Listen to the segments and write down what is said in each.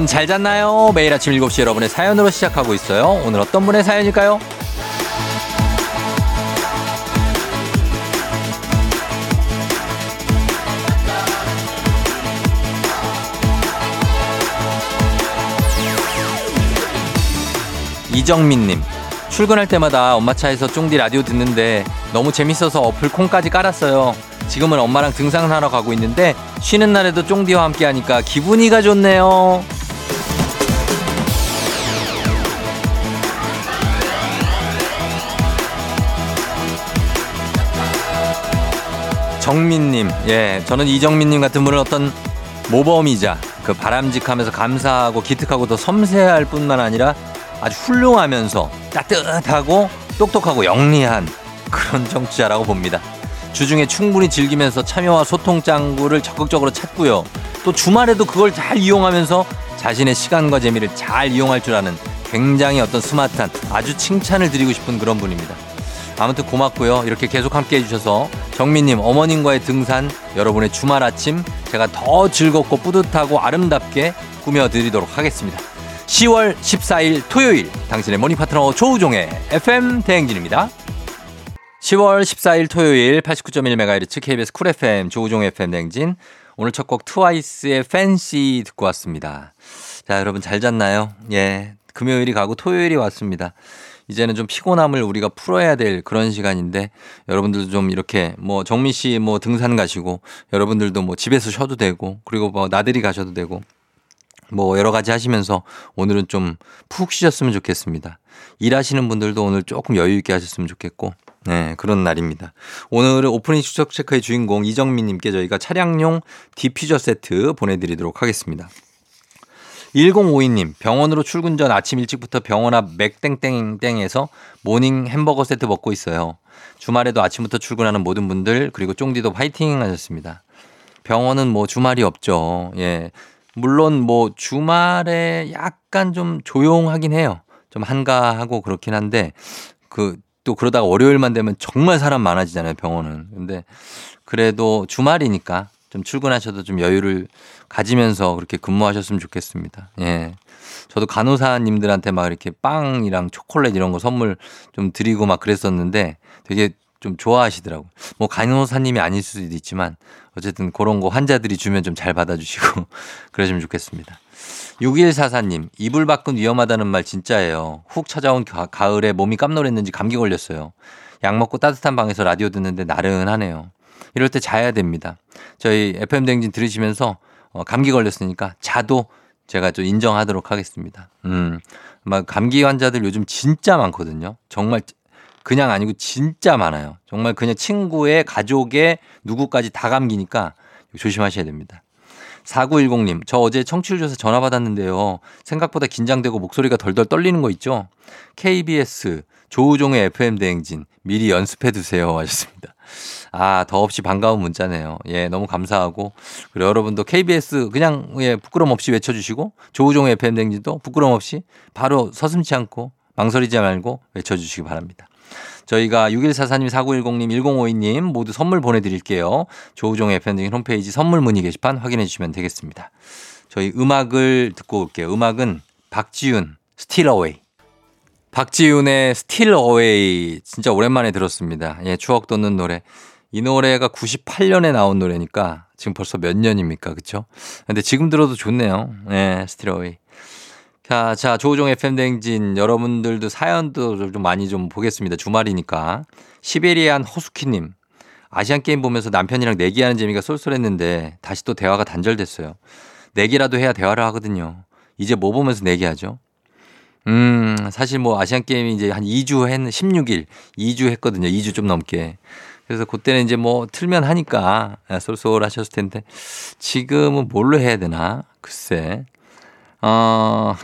여러분 잘 잤나요? 매일 아침 7시 여러분의 사연으로 시작하고 있어요. 오늘 어떤 분의 사연일까요? 이정민님, 출근할 때마다 엄마 차에서 쫑디 라디오 듣는데 너무 재밌어서 어플 콩까지 깔았어요. 지금은 엄마랑 등산하러 가고 있는데 쉬는 날에도 쫑디와 함께 하니까 기분이가 좋네요. 정민님, 예, 저는 이정민님 같은 분을 어떤 모범이자 그 바람직하면서 감사하고 기특하고 더 섬세할 뿐만 아니라 아주 훌륭하면서 따뜻하고 똑똑하고 영리한 그런 청취자라고 봅니다. 주중에 충분히 즐기면서 참여와 소통장구를 적극적으로 찾고요. 또 주말에도 그걸 잘 이용하면서 자신의 시간과 재미를 잘 이용할 줄 아는 굉장히 어떤 스마트한 아주 칭찬을 드리고 싶은 그런 분입니다. 아무튼 고맙고요. 이렇게 계속 함께해 주셔서 정민님, 어머님과의 등산, 여러분의 주말 아침 제가 더 즐겁고 뿌듯하고 아름답게 꾸며드리도록 하겠습니다. 10월 14일 토요일, 당신의 모닝 파트너 조우종의 FM 대행진입니다. 10월 14일 토요일 89.1MHz KBS 쿨FM 조우종 FM 대행진. 오늘 첫 곡 트와이스의 팬시 듣고 왔습니다. 자, 여러분 잘 잤나요? 예, 금요일이 가고 토요일이 왔습니다. 이제는 좀 피곤함을 우리가 풀어야 될 그런 시간인데, 여러분들도 좀 이렇게 뭐 정민 씨 뭐 등산 가시고, 여러분들도 뭐 집에서 쉬어도 되고, 그리고 뭐 나들이 가셔도 되고, 뭐 여러 가지 하시면서 오늘은 좀 푹 쉬셨으면 좋겠습니다. 일하시는 분들도 오늘 조금 여유 있게 하셨으면 좋겠고, 네, 그런 날입니다. 오늘은 오프닝 추적 체크의 주인공 이정민님께 저희가 차량용 디퓨저 세트 보내드리도록 하겠습니다. 1052님, 병원으로 출근 전 아침 일찍부터 병원 앞 맥땡땡땡에서 모닝 햄버거 세트 먹고 있어요. 주말에도 아침부터 출근하는 모든 분들, 그리고 쫑디도 파이팅 하셨습니다. 병원은 뭐 주말이 없죠. 예. 물론 뭐 주말에 약간 좀 조용하긴 해요. 좀 한가하고 그렇긴 한데, 또 그러다가 월요일만 되면 정말 사람 많아지잖아요, 병원은. 근데 그래도 주말이니까 좀 출근하셔도 좀 여유를 가지면서 그렇게 근무하셨으면 좋겠습니다. 예. 저도 간호사님들한테 막 이렇게 빵이랑 초콜릿 이런 거 선물 좀 드리고 막 그랬었는데 되게 좀 좋아하시더라고. 뭐 간호사님이 아닐 수도 있지만 어쨌든 그런 거 환자들이 주면 좀 잘 받아주시고 그러시면 좋겠습니다. 6144님, 이불 밖은 위험하다는 말 진짜예요. 훅 찾아온 가을에 몸이 깜놀했는지 감기 걸렸어요. 약 먹고 따뜻한 방에서 라디오 듣는데 나른하네요. 이럴 때 자야 됩니다. 저희 FM 대행진 들으시면서 감기 걸렸으니까 자도 제가 좀 인정하도록 하겠습니다. 막 감기 환자들 요즘 진짜 많거든요. 정말 그냥 아니고 진짜 많아요. 정말 그냥 친구의, 가족의, 누구까지 다 감기니까 조심하셔야 됩니다. 4910님, 저 어제 청취율 조사 전화 받았는데요. 생각보다 긴장되고 목소리가 덜덜 떨리는 거 있죠? KBS 조우종의 FM 대행진 미리 연습해 두세요 하셨습니다. 아, 더없이 반가운 문자네요. 예, 너무 감사하고, 그리고 여러분도 KBS 그냥, 예, 부끄럼 없이 외쳐주시고, 조우종의 FM 대행진도 부끄럼 없이 바로 서슴지 않고 망설이지 말고 외쳐주시기 바랍니다. 저희가 6144님, 4910님, 1052님 모두 선물 보내드릴게요. 조우종의 FM등인 홈페이지 선물 문의 게시판 확인해 주시면 되겠습니다. 저희 음악을 듣고 올게요. 음악은 박지윤, Still Away. 박지윤의 Still Away 진짜 오랜만에 들었습니다. 예, 추억 돋는 노래. 이 노래가 98년에 나온 노래니까 지금 벌써 몇 년입니까? 그렇죠? 근데 지금 들어도 좋네요. 예, Still Away. 자, 조우종 FM 대행진, 여러분들도 사연도 좀 많이 좀 보겠습니다. 주말이니까. 시베리안 호수키님, 아시안게임 보면서 남편이랑 내기하는 재미가 쏠쏠했는데 다시 또 대화가 단절됐어요. 내기라도 해야 대화를 하거든요. 이제 뭐 보면서 내기하죠? 사실 뭐 아시안게임이 이제 한 16일, 2주 했거든요. 2주 좀 넘게. 그래서 그때는 이제 뭐 틀면 하니까 쏠쏠 하셨을 텐데, 지금은 뭘로 해야 되나? 글쎄.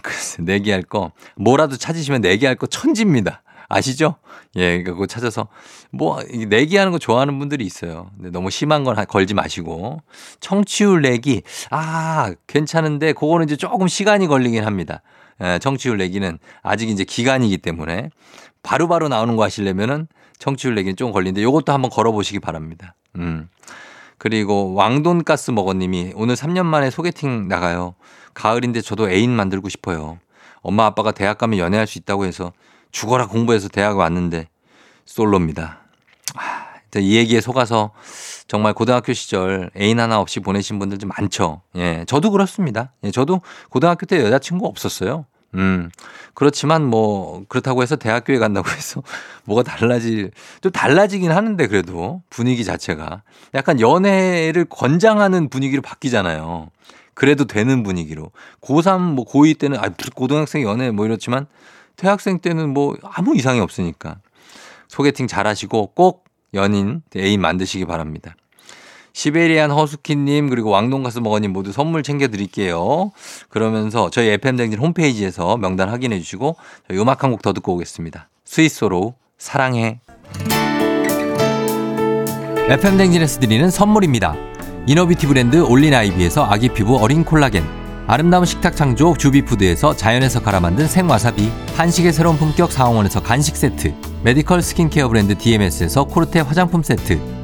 글쎄, 내기할 거, 뭐라도 찾으시면 내기할 거 천지입니다. 아시죠? 예, 그거 찾아서, 뭐, 내기하는 거 좋아하는 분들이 있어요. 근데 너무 심한 건 걸지 마시고. 청취율 내기, 괜찮은데, 그거는 이제 조금 시간이 걸리긴 합니다. 예, 청취율 내기는 아직 이제 기간이기 때문에. 바로바로 나오는 거 하시려면은 청취율 내기는 좀 걸리는데, 요것도 한번 걸어보시기 바랍니다. 그리고 왕돈가스 먹어님이 오늘 3년 만에 소개팅 나가요. 가을인데 저도 애인 만들고 싶어요. 엄마 아빠가 대학 가면 연애할 수 있다고 해서 죽어라 공부해서 대학 왔는데 솔로입니다. 이 얘기에 속아서 정말 고등학교 시절 애인 하나 없이 보내신 분들 좀 많죠. 예, 저도 그렇습니다. 예, 저도 고등학교 때 여자친구 없었어요. 그렇지만 뭐 그렇다고 해서 대학교에 간다고 해서 뭐가 달라질, 좀 달라지긴 하는데 그래도 분위기 자체가 약간 연애를 권장하는 분위기로 바뀌잖아요. 그래도 되는 분위기로. 고3 뭐 고2 때는 아, 고등학생 연애 뭐 이렇지만 대학생 때는 뭐 아무 이상이 없으니까 소개팅 잘하시고 꼭 연인, 애인 만드시기 바랍니다. 시베리안 허스키님 그리고 왕돈가스 먹어님 모두 선물 챙겨드릴게요. 그러면서 저희 FM댕진 홈페이지에서 명단 확인해 주시고 저희 음악 한 곡 더 듣고 오겠습니다. 스위스로 사랑해. FM댕진에서 드리는 선물입니다. 이너비티 브랜드 올린아이비에서 아기 피부 어린 콜라겐, 아름다운 식탁 창조 주비푸드에서 자연에서 갈아 만든 생와사비, 한식의 새로운 품격 사홍원에서 간식 세트, 메디컬 스킨케어 브랜드 DMS에서 코르테 화장품 세트,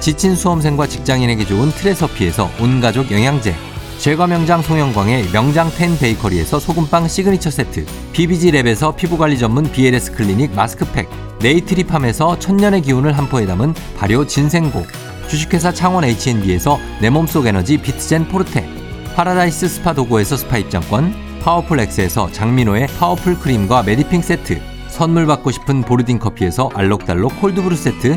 지친 수험생과 직장인에게 좋은 트레서피에서 온가족 영양제, 제과 명장 송영광의 명장 텐 베이커리에서 소금빵 시그니처 세트, BBG랩에서 피부관리 전문 BLS 클리닉 마스크팩, 네이트리팜에서 천년의 기운을 한 포에 담은 발효 진생고, 주식회사 창원 H&B에서 내 몸속 에너지 비트젠 포르테, 파라다이스 스파 도고에서 스파 입장권, 파워풀 엑스에서 장민호의 파워풀 크림과 메디핑 세트, 선물 받고 싶은 보르딘 커피에서 알록달록 콜드브루 세트,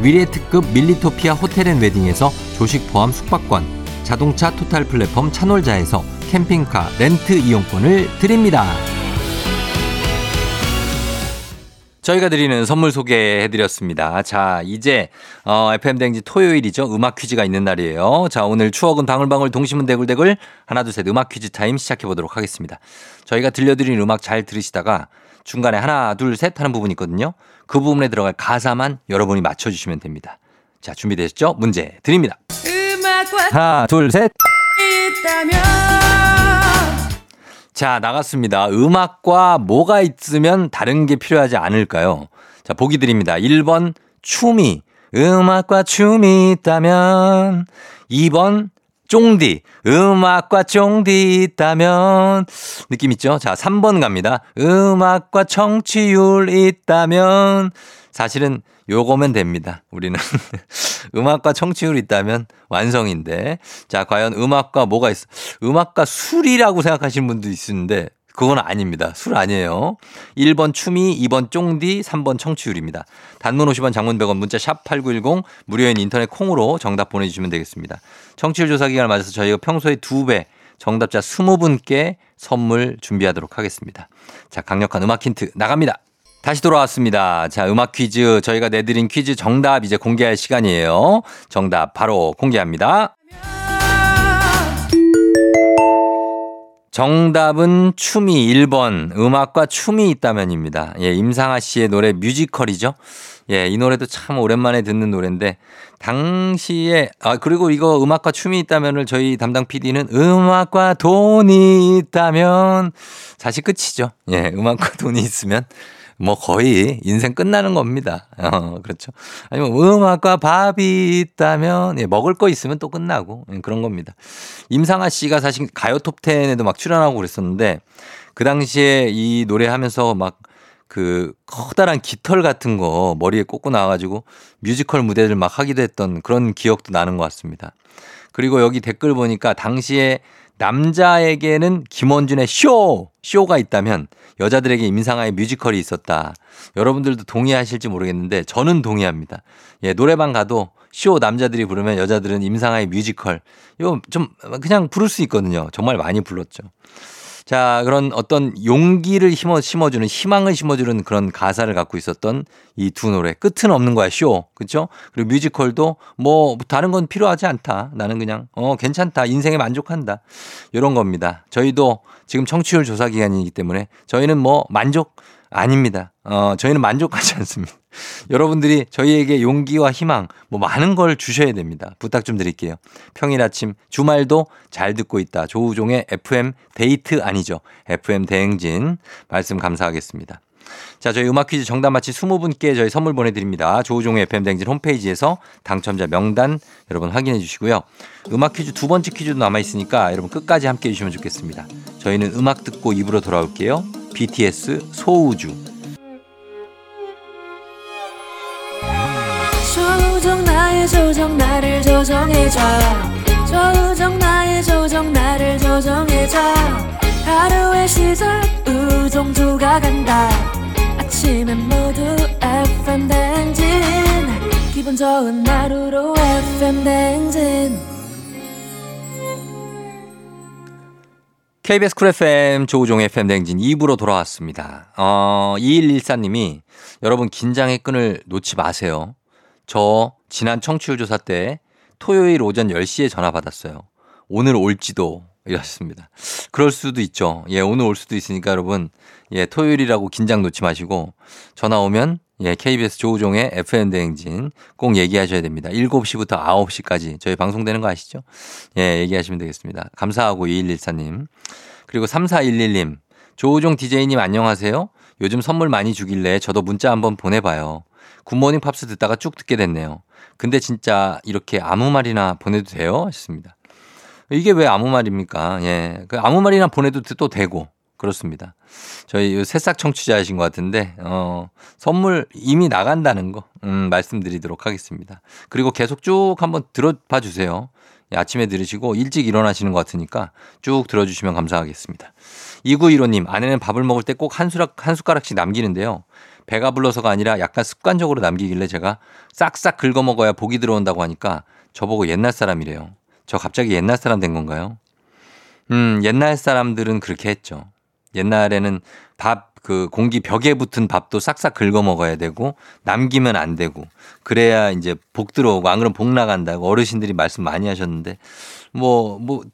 위례 특급 밀리토피아 호텔앤웨딩에서 조식 포함 숙박권, 자동차 토탈 플랫폼 차놀자에서 캠핑카 렌트 이용권을 드립니다. 저희가 드리는 선물 소개해드렸습니다. 자, 이제 FM대행진 토요일이죠. 음악 퀴즈가 있는 날이에요. 자, 오늘 추억은 방울방울 동심은 대굴대굴 하나 둘 셋 음악 퀴즈 타임 시작해보도록 하겠습니다. 저희가 들려드리는 음악 잘 들으시다가 중간에 하나 둘 셋 하는 부분이 있거든요. 그 부분에 들어갈 가사만 여러분이 맞춰주시면 됩니다. 자, 준비되셨죠? 문제 드립니다. 하나 둘 셋. 자, 나갔습니다. 음악과 뭐가 있으면 다른 게 필요하지 않을까요? 자, 보기 드립니다. 1번 춤이, 음악과 춤이 있다면. 2번 쫑디, 음악과 쫑디 있다면. 느낌 있죠? 자, 3번 갑니다. 음악과 청취율 있다면. 사실은 요거면 됩니다. 우리는 음악과 청취율 있다면 완성인데. 자, 과연 음악과 뭐가 있어? 음악과 술이라고 생각하시는 분도 있는데 그건 아닙니다. 술 아니에요. 1번 춤이, 2번 쫑디, 3번 청취율입니다. 단문 50원, 장문 100원, 문자 샵 8910, 무료인 인터넷 콩으로 정답 보내주시면 되겠습니다. 청취율 조사 기간을 맞아서 저희가 평소의 2배, 정답자 20분께 선물 준비하도록 하겠습니다. 자, 강력한 음악 힌트 나갑니다. 다시 돌아왔습니다. 자, 음악 퀴즈, 저희가 내드린 퀴즈 정답 이제 공개할 시간이에요. 정답 바로 공개합니다. 정답은 춤이 1번, 음악과 춤이 있다면입니다. 예, 임상아 씨의 노래 뮤지컬이죠. 예, 이 노래도 참 오랜만에 듣는 노래인데 당시에, 아, 그리고 이거 음악과 춤이 있다면을 저희 담당 PD는 음악과 돈이 있다면 사실 끝이죠. 예, 음악과 돈이 있으면 뭐 거의 인생 끝나는 겁니다. 그렇죠. 아니면 음악과 밥이 있다면, 예, 먹을 거 있으면 또 끝나고, 예, 그런 겁니다. 임상아 씨가 사실 가요 톱10에도 막 출연하고 그랬었는데 그 당시에 이 노래 하면서 막 그 커다란 깃털 같은 거 머리에 꽂고 나와가지고 뮤지컬 무대를 막 하기도 했던 그런 기억도 나는 것 같습니다. 그리고 여기 댓글 보니까 당시에 남자에게는 김원준의 쇼가 있다면 여자들에게 임상아의 뮤지컬이 있었다. 여러분들도 동의하실지 모르겠는데 저는 동의합니다. 예, 노래방 가도 쇼 남자들이 부르면 여자들은 임상아의 뮤지컬. 이거 좀 그냥 부를 수 있거든요. 정말 많이 불렀죠. 자, 그런 어떤 용기를 심어주는, 희망을 심어주는 그런 가사를 갖고 있었던 이 두 노래. 끝은 없는 거야, 쇼. 그렇죠? 그리고 뮤지컬도 뭐 다른 건 필요하지 않다. 나는 그냥 괜찮다. 인생에 만족한다. 이런 겁니다. 저희도 지금 청취율 조사 기간이기 때문에 저희는 뭐 만족 아닙니다. 저희는 만족하지 않습니다. 여러분들이 저희에게 용기와 희망 뭐 많은 걸 주셔야 됩니다. 부탁 좀 드릴게요. 평일 아침 주말도 잘 듣고 있다. 조우종의 FM 데이트 아니죠. FM 대행진 말씀 감사하겠습니다. 자, 저희 음악 퀴즈 정답 맞힌 20분께 저희 선물 보내드립니다. 조우종의 FM 대행진 홈페이지에서 당첨자 명단 여러분 확인해 주시고요. 음악 퀴즈 두 번째 퀴즈도 남아있으니까 여러분 끝까지 함께해 주시면 좋겠습니다. 저희는 음악 듣고 입으로 돌아올게요. BTS 소우주. 조우종 나의 조정 나를 조정해줘. 조우종 나의 조정 나를 조정해줘. 하루의 시절 우종조가 간다. 아침엔 모두 FM 대행진. 기분 좋은 하루로 FM 대행진. KBS 쿨FM 조우종의 FM 대행진 2부로 돌아왔습니다. 2114님이 여러분 긴장의 끈을 놓지 마세요. 저 지난 청취율 조사 때 토요일 오전 10시에 전화 받았어요. 오늘 올지도 이랬습니다. 그럴 수도 있죠. 예, 오늘 올 수도 있으니까 여러분, 예, 토요일이라고 긴장 놓지 마시고 전화 오면 예, KBS 조우종의 FM 대행진 꼭 얘기하셔야 됩니다. 7시부터 9시까지 저희 방송되는 거 아시죠? 예, 얘기하시면 되겠습니다. 감사하고 2114님. 그리고 3411님. 조우종 DJ님 안녕하세요. 요즘 선물 많이 주길래 저도 문자 한번 보내봐요. 굿모닝 팝스 듣다가 쭉 듣게 됐네요. 근데 진짜 이렇게 아무 말이나 보내도 돼요? 하셨습니다. 이게 왜 아무 말입니까? 예. 아무 말이나 보내도 또 되고. 그렇습니다. 저희 새싹 청취자이신 것 같은데, 선물 이미 나간다는 거, 말씀드리도록 하겠습니다. 그리고 계속 쭉 한번 들어봐 주세요. 아침에 들으시고 일찍 일어나시는 것 같으니까 쭉 들어주시면 감사하겠습니다. 2915님, 아내는 밥을 먹을 때 꼭 한 숟가락씩 남기는데요. 배가 불러서가 아니라 약간 습관적으로 남기길래 제가 싹싹 긁어먹어야 복이 들어온다고 하니까 저보고 옛날 사람이래요. 저 갑자기 옛날 사람 된 건가요? 옛날 사람들은 그렇게 했죠. 옛날에는 공기 벽에 붙은 밥도 싹싹 긁어 먹어야 되고, 남기면 안 되고, 그래야 이제 복 들어오고, 안 그러면 복 나간다고 어르신들이 말씀 많이 하셨는데,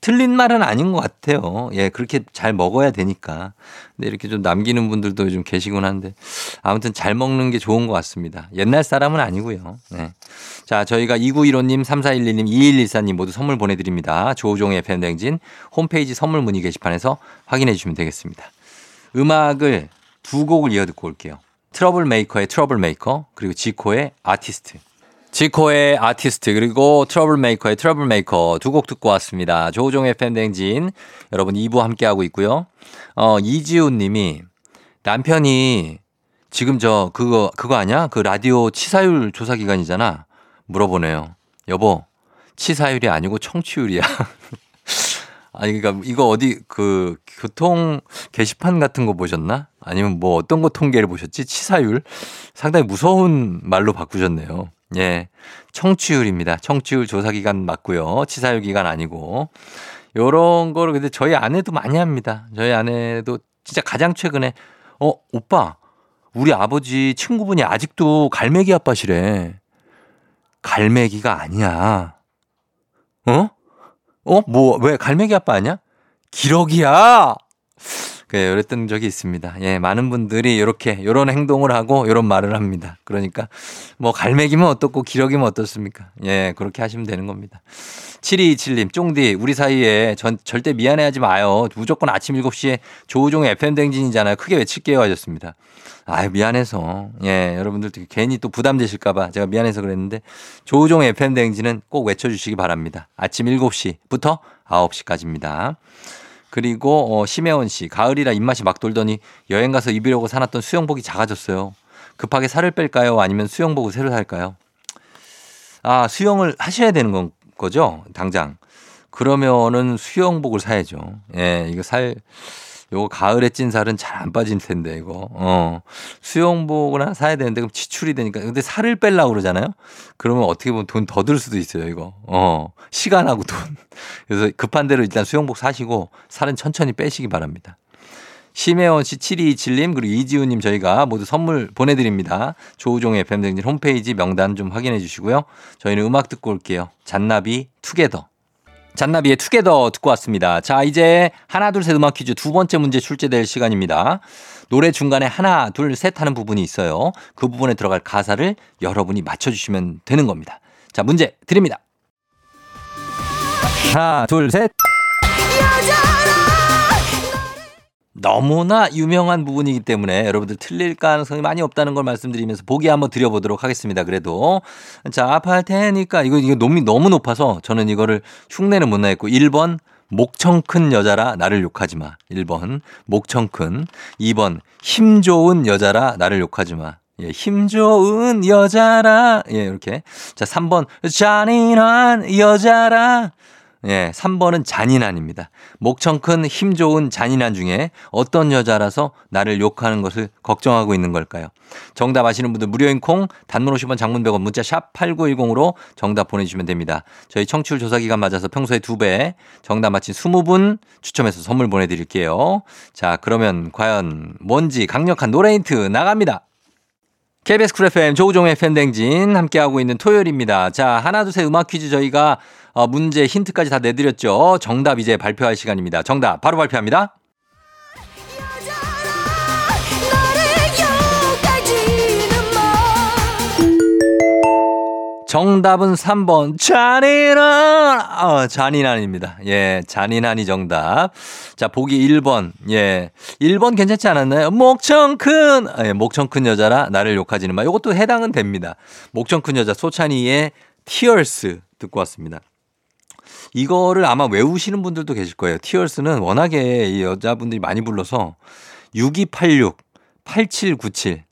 틀린 말은 아닌 것 같아요. 예, 그렇게 잘 먹어야 되니까. 근데 이렇게 좀 남기는 분들도 요즘 계시곤 한데, 아무튼 잘 먹는 게 좋은 것 같습니다. 옛날 사람은 아니고요. 네. 자, 저희가 2915님, 3411님, 2114님 모두 선물 보내드립니다. 조우종의 FM 대행진 홈페이지 선물 문의 게시판에서 확인해 주시면 되겠습니다. 음악을 두 곡을 이어 듣고 올게요. 트러블메이커의 트러블메이커, 그리고 지코의 아티스트. 지코의 아티스트, 그리고 트러블메이커의 트러블메이커 두 곡 듣고 왔습니다. 조우종의 FM 대행진 여러분 2부 함께하고 있고요. 이지훈 님이 남편이 지금 저 그거 아냐? 그 라디오 치사율 조사 기간이잖아. 물어보네요. 여보, 치사율이 아니고 청취율이야. 아니, 그러니까 이거 어디 그 교통 게시판 같은 거 보셨나? 아니면 뭐 어떤 거 통계를 보셨지? 치사율? 상당히 무서운 말로 바꾸셨네요. 예, 청취율입니다. 청취율 조사 기간 맞고요. 치사율 기간 아니고. 요런 거를 근데 저희 아내도 많이 합니다. 저희 아내도 진짜 가장 최근에 오빠, 우리 아버지 친구분이 아직도 갈매기 아빠시래. 갈매기가 아니야. 왜 갈매기 아빠 아니야? 기러기야! 네, 그랬던 적이 있습니다. 예, 많은 분들이 요런 행동을 하고, 요런 말을 합니다. 그러니까, 갈매기면 어떻고, 기러기면 어떻습니까? 예, 그렇게 하시면 되는 겁니다. 7227님, 쫑디, 우리 사이에 절대 미안해하지 마요. 무조건 아침 7시에 조우종의 FM 대행진이잖아요. 크게 외칠게요. 하셨습니다. 아유, 미안해서. 예, 여러분들도 괜히 또 부담되실까봐 제가 미안해서 그랬는데, 조우종의 FM 대행진은 꼭 외쳐주시기 바랍니다. 아침 7시부터 9시까지입니다. 그리고 심혜원 씨, 가을이라 입맛이 막 돌더니 여행 가서 입으려고 사놨던 수영복이 작아졌어요. 급하게 살을 뺄까요? 아니면 수영복을 새로 살까요? 아, 수영을 하셔야 되는 거죠? 당장. 그러면은 수영복을 사야죠. 예, 이거 살, 요거 가을에 찐 살은 잘 안 빠질 텐데, 이거. 수영복을 하나 사야 되는데, 그럼 지출이 되니까. 근데 살을 빼려고 그러잖아요? 그러면 어떻게 보면 돈 더 들 수도 있어요, 이거. 시간하고 돈. 그래서 급한 대로 일단 수영복 사시고, 살은 천천히 빼시기 바랍니다. 심혜원 씨, 7227님, 그리고 이지우님 저희가 모두 선물 보내드립니다. 조우종의 FM 대행진 홈페이지 명단 좀 확인해 주시고요. 저희는 음악 듣고 올게요. 잔나비, 투게더. 잔나비의 투게더 듣고 왔습니다. 자, 이제 하나, 둘, 셋 음악 퀴즈 두 번째 문제 출제될 시간입니다. 노래 중간에 하나, 둘, 셋 하는 부분이 있어요. 그 부분에 들어갈 가사를 여러분이 맞춰주시면 되는 겁니다. 자, 문제 드립니다. 하나, 둘, 셋. 너무나 유명한 부분이기 때문에 여러분들 틀릴 가능성이 많이 없다는 걸 말씀드리면서 보기 한번 드려보도록 하겠습니다. 그래도 자, 아파할 테니까 이거 너무 높아서 저는 이거를 흉내는 못 나겠고 1번 목청 큰 여자라 나를 욕하지 마. 1번 목청 큰. 2번 힘 좋은 여자라 나를 욕하지 마. 예, 힘 좋은 여자라. 예, 이렇게. 자, 3번 잔인한 여자라. 예, 3번은 잔인한입니다. 목청 큰 힘 좋은 잔인한 중에 어떤 여자라서 나를 욕하는 것을 걱정하고 있는 걸까요? 정답 아시는 분들 무료인 콩 단문 50원 장문 100원 문자 샵 8910으로 정답 보내주시면 됩니다. 저희 청취율 조사기간 맞아서 평소에 2배 정답 맞힌 20분 추첨해서 선물 보내드릴게요. 자, 그러면 과연 뭔지 강력한 노래 힌트 나갑니다. KBS 쿨FM 조우종의 FM 대행진 함께하고 있는 토요일입니다. 자, 하나 둘 셋 음악 퀴즈 저희가 문제 힌트까지 다 내드렸죠. 정답 이제 발표할 시간입니다. 정답 바로 발표합니다. 정답은 3번 잔인한입니다. 예, 잔인한이 정답. 자, 보기 1번. 예, 1번 괜찮지 않았나요? 목청 큰. 예, 목청 큰 여자라 나를 욕하지는 마. 이것도 해당은 됩니다. 목청 큰 여자 소찬이의 Tears 듣고 왔습니다. 이거를 아마 외우시는 분들도 계실 거예요. Tears는 워낙에 이 여자분들이 많이 불러서 6286, 8797.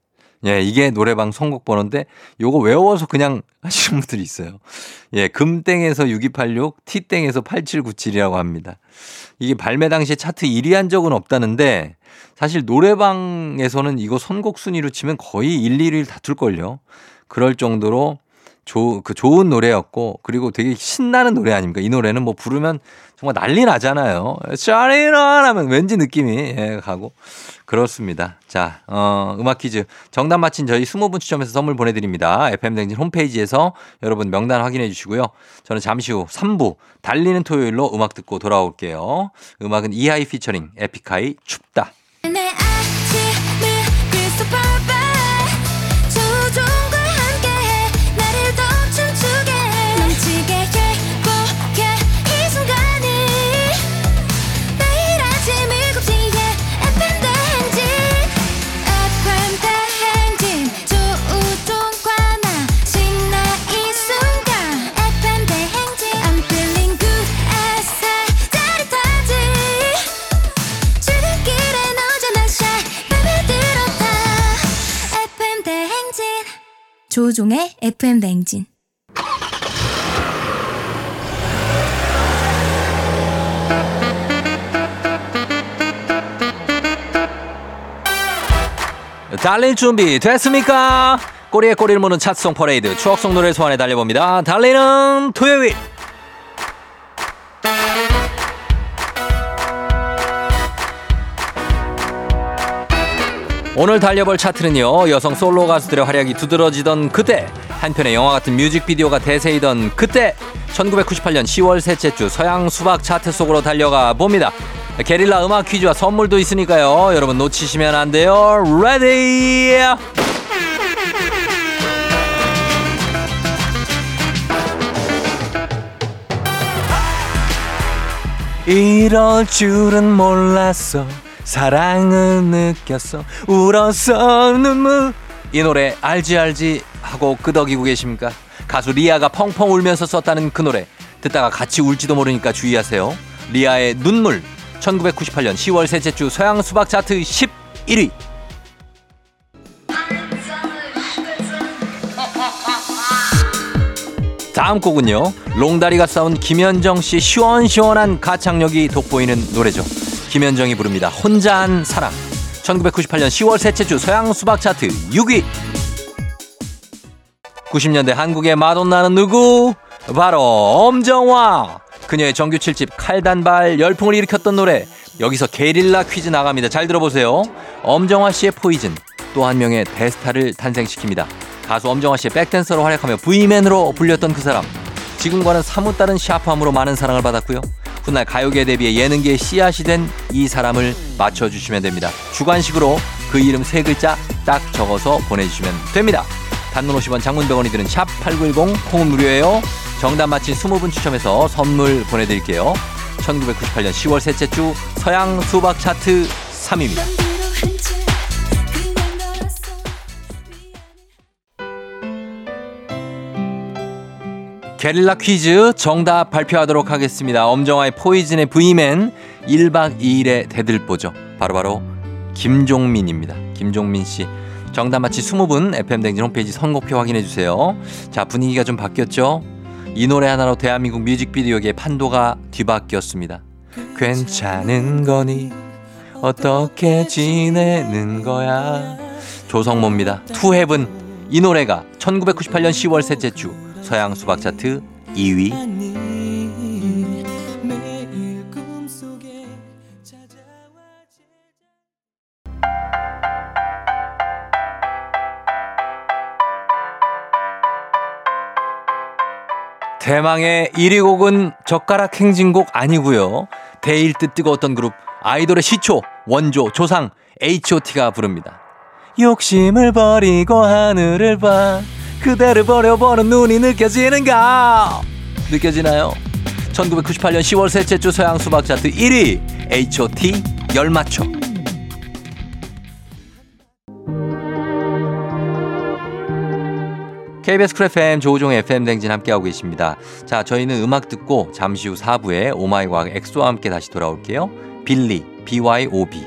예, 이게 노래방 선곡 번호인데 요거 외워서 그냥 하시는 분들이 있어요. 예, 금땡에서 6286, T땡에서 8797이라고 합니다. 이게 발매 당시에 차트 1위 한 적은 없다는데 사실 노래방에서는 이거 선곡 순위로 치면 거의 1, 2위를 다툴걸요. 그럴 정도로 좋은 노래였고, 그리고 되게 신나는 노래 아닙니까? 이 노래는 뭐 부르면 정말 난리 나잖아요. 샤리런 하면 왠지 느낌이, 예, 가고. 그렇습니다. 자, 음악 퀴즈. 정답 맞힌 저희 20분 추첨해서 선물 보내드립니다. FM 대행진 홈페이지에서 여러분 명단 확인해 주시고요. 저는 잠시 후 3부, 달리는 토요일로 음악 듣고 돌아올게요. 음악은 이하이 피처링, 에픽하이, 춥다. 조우종의 FM 대행진. 달릴 준비 됐습니까? 꼬리에 꼬리를 무는 차트송 퍼레이드 추억 속 노래 소환에 달려봅니다. 달리는 토요일. 오늘 달려볼 차트는요, 여성 솔로 가수들의 활약이 두드러지던 그때, 한편의 영화 같은 뮤직비디오가 대세이던 그때, 1998년 10월 셋째 주 서양 수박 차트 속으로 달려가 봅니다. 게릴라 음악 퀴즈와 선물도 있으니까요, 여러분 놓치시면 안 돼요. 레디! 이럴 줄은 몰랐어. 사랑을 느꼈어. 울었어 눈물. 이 노래 알지 하고 끄덕이고 계십니까? 가수 리아가 펑펑 울면서 썼다는 그 노래 듣다가 같이 울지도 모르니까 주의하세요. 리아의 눈물. 1998년 10월 셋째 주 서양 수박 차트 11위. 다음 곡은요. 롱다리가 쌓은 김현정 씨 시원시원한 가창력이 돋보이는 노래죠. 김현정이 부릅니다. 혼자한 사랑. 1998년 10월 셋째 주 서양 수박 차트 6위. 90년대 한국의 마돈나는 누구? 바로 엄정화. 그녀의 정규 7집 칼단발 열풍을 일으켰던 노래. 여기서 게릴라 퀴즈 나갑니다. 잘 들어보세요. 엄정화 씨의 포이즌, 또 한 명의 대스타를 탄생시킵니다. 가수 엄정화 씨의 백댄서로 활약하며 V맨으로 불렸던 그 사람. 지금과는 사뭇 다른 샤프함으로 많은 사랑을 받았고요. 훗날 가요계에 대비해 예능계의 씨앗이 된 이 사람을 맞춰주시면 됩니다. 주관식으로 그 이름 세 글자 딱 적어서 보내주시면 됩니다. 단문 50원, 장문 100원이 드는 샵 8910, 콩은 무료예요. 정답 맞힌 20분 추첨해서 선물 보내드릴게요. 1998년 10월 셋째 주 서양 수박 차트 3위입니다. 게릴라 퀴즈 정답 발표하도록 하겠습니다. 엄정화의 포이즌의 V맨, 1박 2일의 대들보죠. 바로바로 김종민입니다. 김종민 씨. 정답 맞힌 20분 FM댕진 홈페이지 선곡표 확인해주세요. 자, 분위기가 좀 바뀌었죠? 이 노래 하나로 대한민국 뮤직비디오계의 판도가 뒤바뀌었습니다. 괜찮은 거니? 어떻게 지내는 거야? 조성모입니다. 투헤븐. 이 노래가 1998년 10월 셋째 주 서양 수박 차트 2위. 대망의 1위 곡은 젓가락 행진곡 아니고요. 데일 듯 뜨거웠던 그룹 아이돌의 시초, 원조, 조상 H.O.T가 부릅니다. 욕심을 버리고 하늘을 봐. 그대를 버려보는 눈이 느껴지는가? 느껴지나요? 1998년 10월 셋째 주 서양 수박 차트 1위 H.O.T. 열맞춰. KBS 쿨FM 조우종 FM 댕진 함께하고 계십니다. 자, 저희는 음악 듣고 잠시 후 4부에 오 마이 과학 엑소와 함께 다시 돌아올게요. 빌리, B.Y.O.B.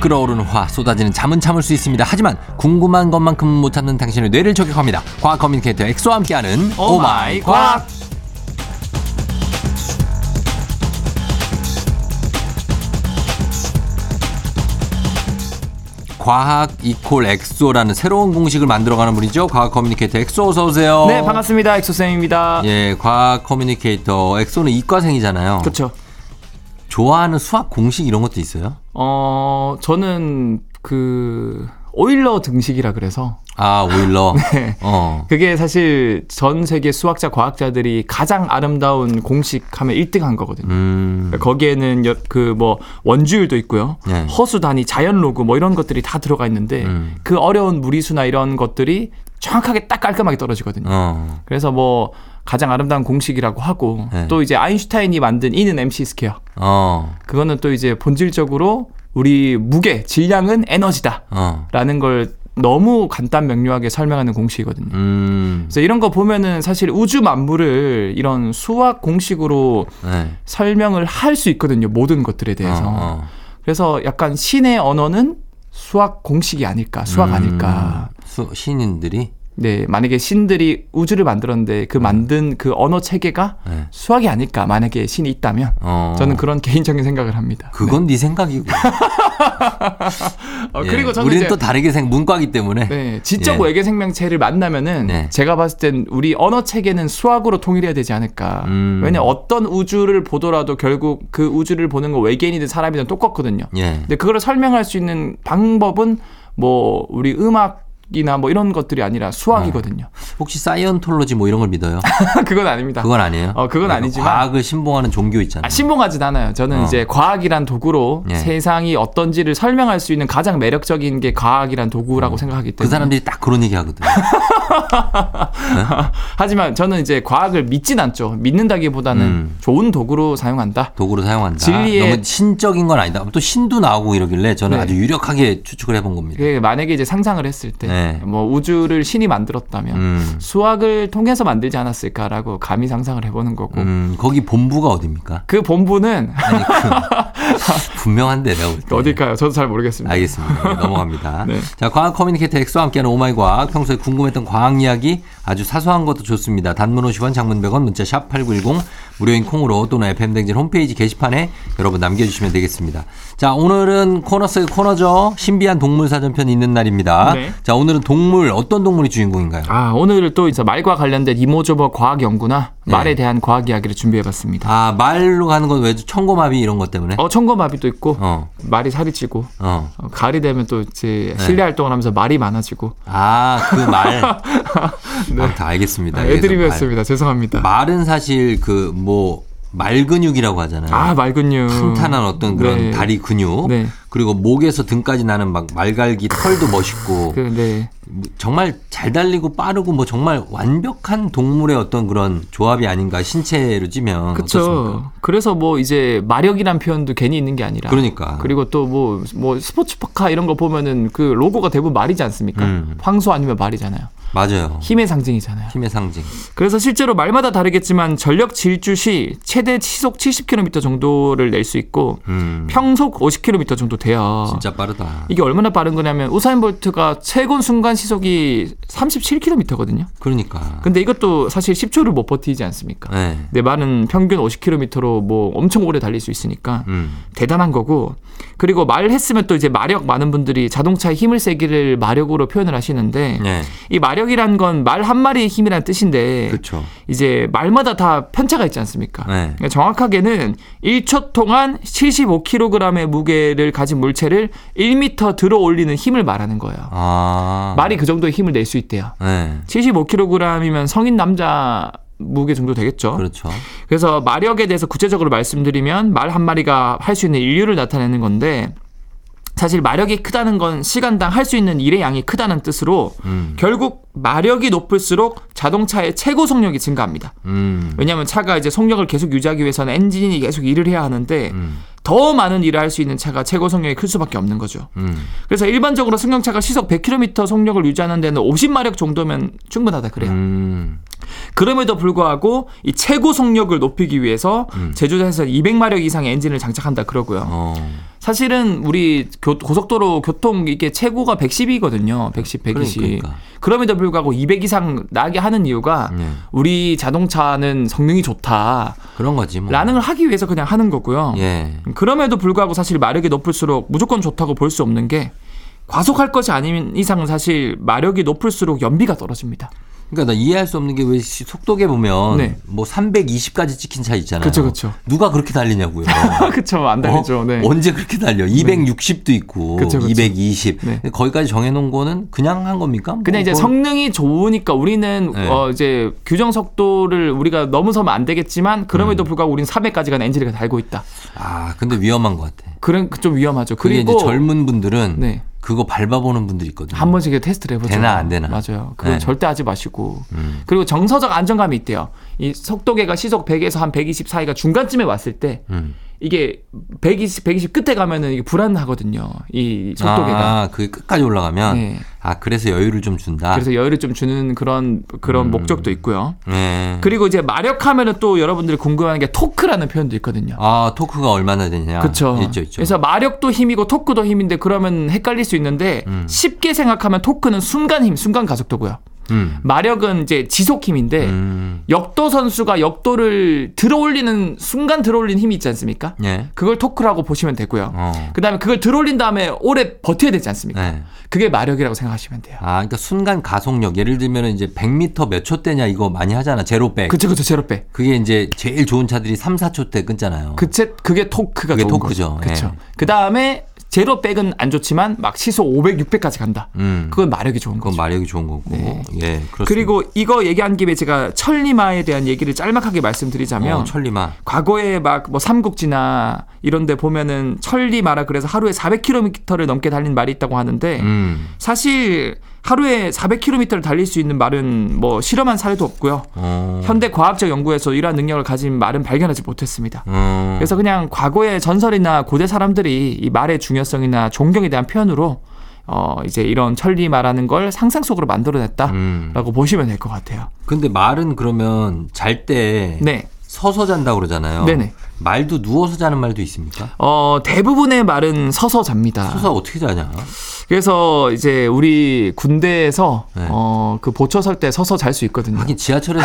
끓어오르는 화, 쏟아지는 잠은 참을 수 있습니다. 하지만 궁금한 것만큼은 못 참는 당신의 뇌를 저격합니다. 과학 커뮤니케이터 엑소와 함께하는 오 마이 과학! 과학 이콜 엑소라는 새로운 공식을 만들어가는 분이죠. 과학 커뮤니케이터 엑소, 어서 오세요. 네, 반갑습니다. 엑소쌤입니다. 예, 과학 커뮤니케이터 엑소는 이과생이잖아요. 그렇죠. 좋아하는 수학 공식 이런 것도 있어요? 저는 그 오일러 등식이라 그래서. 아, 오일러. 네. 그게 사실 전 세계 수학자 과학자들이 가장 아름다운 공식하면 1등한 거거든요. 거기에는 그 뭐 원주율도 있고요, 네. 허수 단위, 자연 로그 뭐 이런 것들이 다 들어가 있는데 그 어려운 무리수나 이런 것들이 정확하게 딱 깔끔하게 떨어지거든요. 그래서 뭐 가장 아름다운 공식이라고 하고, 네. 또 이제 아인슈타인이 만든 E는 MC 스퀘어. 그거는 또 이제 본질적으로 우리 무게, 질량은 에너지다. 라는 걸 너무 간단 명료하게 설명하는 공식이거든요. 그래서 이런 거 보면은 사실 우주 만물을 이런 수학 공식으로, 네. 설명을 할 수 있거든요. 모든 것들에 대해서. 그래서 약간 신의 언어는 수학 공식이 아닐까, 수학 아닐까. 신인들이? 네, 만약에 신들이 우주를 만들었는데 그 만든 그 언어 체계가, 네. 수학이 아닐까, 만약에 신이 있다면. 저는 그런 개인적인 생각을 합니다. 그건 네 생각이고. 그리고 저는 우리는 또 다르게 문과기 때문에. 네, 지적, 예. 외계 생명체를 만나면은, 네. 제가 봤을 땐 우리 언어 체계는 수학으로 통일해야 되지 않을까. 왜냐면 어떤 우주를 보더라도 결국 그 우주를 보는 거 외계인이든 사람이든 똑같거든요. 예. 근데 그거를 설명할 수 있는 방법은 뭐 우리 음악 이나 뭐 이런 것들이 아니라 수학이거든요. 혹시 사이언톨로지 뭐 이런 걸 믿어요? 그건 아닙니다. 그건 아니에요. 그건 아니지만 과학을 신봉하는 종교 있잖아요. 신봉하진 않아요. 저는 이제 과학이란 도구로 세상이 어떤지를 설명할 수 있는 가장 매력적인 게 과학이란 도구라고 생각하기 때문에 그 사람들이 딱 그런 얘기 하거든요. 네? 하지만 저는 이제 과학을 믿진 않죠. 믿는다기보다는 좋은 도구로 사용한다. 진리의 너무 신적인 건 아니다. 또 신도 나오고 이러길래 저는 아주 유력하게 추측을 해본 겁니다. 만약에 이제 상상을 했을 때 뭐 우주를 신이 만들었다면 수학을 통해서 만들지 않았을까라고 감히 상상을 해보는 거고. 거기 본부가 어디입니까? 그 본부는 아니, 분명한데 내가 볼 때. 어딜까요? 저도 잘 모르겠습니다. 알겠습니다. 넘어갑니다. 네. 자, 과학 커뮤니케이터 엑소와 함께하는 오마이 과학. 평소에 궁금했던 과학 이야기 아주 사소한 것도 좋습니다. 단문 50원, 장문 100원, 문자 샵 8910 무료인 콩으로 또는 FM댕진 홈페이지 게시판에 여러분 남겨주시면 되겠습니다. 자, 오늘은 코너 속의 코너죠. 신비한 동물 사전편이 있는 날입니다. 네. 자, 오늘은 동물, 어떤 동물이 주인공인가요? 아, 오늘 또 이제 말과 관련된 이모저버 과학 연구나 말에 대한 과학 이야기를 준비해봤습니다. 아, 말로 가는 건 왜 청고마비 이런 것 때문에? 청고마비도 있고 말이 살이 찌고 가을이 되면 또 이제 실내 활동을 하면서 말이 많아지고. 아, 그 말. 네. 아, 다 알겠습니다. 애드립이었습니다. 죄송합니다. 말은 사실 그 뭐 말 근육이라고 하잖아요. 아, 말 근육. 탄탄한 어떤 그런 다리 근육. 네. 그리고 목에서 등까지 나는 막 말갈기 털도 멋있고. 정말 잘 달리고 빠르고 뭐 정말 완벽한 동물의 어떤 그런 조합이 아닌가, 신체로 찌면. 그렇죠. 그래서 뭐 이제 마력이란 표현도 괜히 있는 게 아니라. 그러니까. 그리고 또 뭐 스포츠카 이런 거 보면은 그 로고가 대부분 말이지 않습니까? 황소 아니면 말이잖아요. 맞아요. 힘의 상징이잖아요. 힘의 상징. 그래서 실제로 말마다 다르겠지만 전력 질주 시 최대 시속 70km 정도를 낼 수 있고 평속 50km 정도 돼요. 진짜 빠르다. 이게 얼마나 빠른 거냐면 우사인 볼트가 최고 순간 시속이 37km거든요. 그러니까. 근데 이것도 사실 10초를 못 버티지 않습니까? 네. 근데 말은 평균 50km로 뭐 엄청 오래 달릴 수 있으니까 대단한 거고. 그리고 말 했으면 또 이제 마력, 많은 분들이 자동차의 힘을 세기를 마력으로 표현을 하시는데 이 마력이란 건 말 한 마리의 힘이란 뜻인데 이제 말마다 다 편차가 있지 않습니까? 그러니까 정확하게는 1초 동안 75kg의 무게를 가진 물체를 1m 들어 올리는 힘을 말하는 거예요. 아. 말이 그 정도의 힘을 낼 수 있대요. 75kg이면 성인 남자 무게 정도 되겠죠. 그렇죠. 그래서 마력에 대해서 구체적으로 말씀드리면 말 한 마리가 할 수 있는 인류를 나타내는 건데, 사실 마력이 크다는 건 시간당 할 수 있는 일의 양이 크다는 뜻으로 결국 마력이 높을수록 자동차의 최고 속력이 증가합니다. 왜냐하면 차가 이제 속력을 계속 유지하기 위해서는 엔진이 계속 일을 해야 하는데 더 많은 일을 할 수 있는 차가 최고 속력이 클 수밖에 없는 거죠. 그래서 일반적으로 승용차가 시속 100km 속력을 유지하는 데는 50마력 정도면 충분하다 그래요. 그럼에도 불구하고 이 최고 속력을 높이기 위해서 제조사에서 200마력 이상의 엔진을 장착한다 그러고요. 사실은 우리 고속도로 교통 이게 최고가 110이거든요. 110, 120. 그러니까. 그럼에도 불구하고 200 이상 나게 하는 이유가 우리 자동차는 성능이 좋다, 그런 거지 뭐. 라는 걸 하기 위해서 그냥 하는 거고요. 그럼에도 불구하고 사실 마력이 높을수록 무조건 좋다고 볼 수 없는 게, 과속할 것이 아닌 이상은 사실 마력이 높을수록 연비가 떨어집니다. 그러니까 나 이해할 수 없는 게, 왜 속도계 보면 뭐 320까지 찍힌 차 있잖아요. 그렇죠. 누가 그렇게 달리냐고요. 그렇죠. 안 달리죠. 언제 그렇게 달려? 260도 있고, 그쵸. 220. 거기까지 정해놓은 거는 그냥 한 겁니까? 뭐 그냥 이제 성능이 좋으니까 우리는 이제 규정 속도를 우리가 넘어서면 안 되겠지만 그럼에도 불구하고 우리는 400까지 가는 엔진을 달고 있다. 아, 근데 위험한 것 같아. 그런 좀 위험하죠. 그리고 이제 젊은 분들은. 그거 밟아보는 분들이 있거든요. 한 번씩 테스트를 해보죠. 되나 안 되나. 맞아요. 그건 절대 하지 마시고. 그리고 정서적 안정감이 있대요. 이 속도계가 시속 100에서 한 120 사이가 중간쯤에 왔을 때 이게 120 끝에 가면은 이게 불안하거든요. 이 속도계가. 아, 그게 끝까지 올라가면. 아, 그래서 여유를 좀 준다. 그래서 여유를 좀 주는 그런 목적도 있고요. 그리고 이제 마력하면은 또 여러분들이 궁금한 게 토크라는 표현도 있거든요. 아, 토크가 얼마나 되냐. 그렇죠. 있죠. 그래서 마력도 힘이고 토크도 힘인데 그러면 헷갈릴 수 있는데 쉽게 생각하면 토크는 순간 힘, 순간 가속도고요. 마력은 이제 지속 힘인데 역도 선수가 역도를 들어올리는 순간 들어올린 힘이 있지 않습니까? 그걸 토크라고 보시면 되고요. 그다음에 그걸 들어올린 다음에 오래 버텨야 되지 않습니까? 그게 마력이라고 생각하시면 돼요. 아, 그러니까 순간 가속력. 예를 들면 이제 100m 몇 초 때냐 이거 많이 하잖아. 제로백. 그렇죠, 제로백. 그게 이제 제일 좋은 차들이 3, 4초 때 끊잖아요. 그게 토크가 좋은 거죠. 그렇죠. 그다음에 제로백은 안 좋지만 막 시속 500, 600까지 간다. 그건 마력이 좋은 거죠. 그건 마력이 좋은 거고. 네. 예, 그리고 이거 얘기한 김에 제가 천리마에 대한 얘기를 짤막하게 말씀드리자면 천리마. 과거에 막 뭐 삼국지나 이런 데 보면은 천리마라 그래서 하루에 400km를 넘게 달린 말이 있다고 하는데 사실 하루에 400km를 달릴 수 있는 말은 뭐 실험한 사례도 없고요. 현대 과학적 연구에서 이러한 능력을 가진 말은 발견하지 못했습니다. 그래서 그냥 과거의 전설이나 고대 사람들이 이 말의 중요성이나 존경에 대한 표현으로 이제 이런 천리마라는 걸 상상 속으로 만들어냈다라고 보시면 될 것 같아요. 근데 말은 그러면 잘 때 네. 서서 잔다고 그러잖아요. 네네. 말도 누워서 자는 말도 있습니까? 대부분의 말은 서서 잡니다. 서서 어떻게 자냐? 그래서 이제 우리 군대에서 네. 그 보초 설 때 서서 잘 수 있거든요. 하긴 지하철에서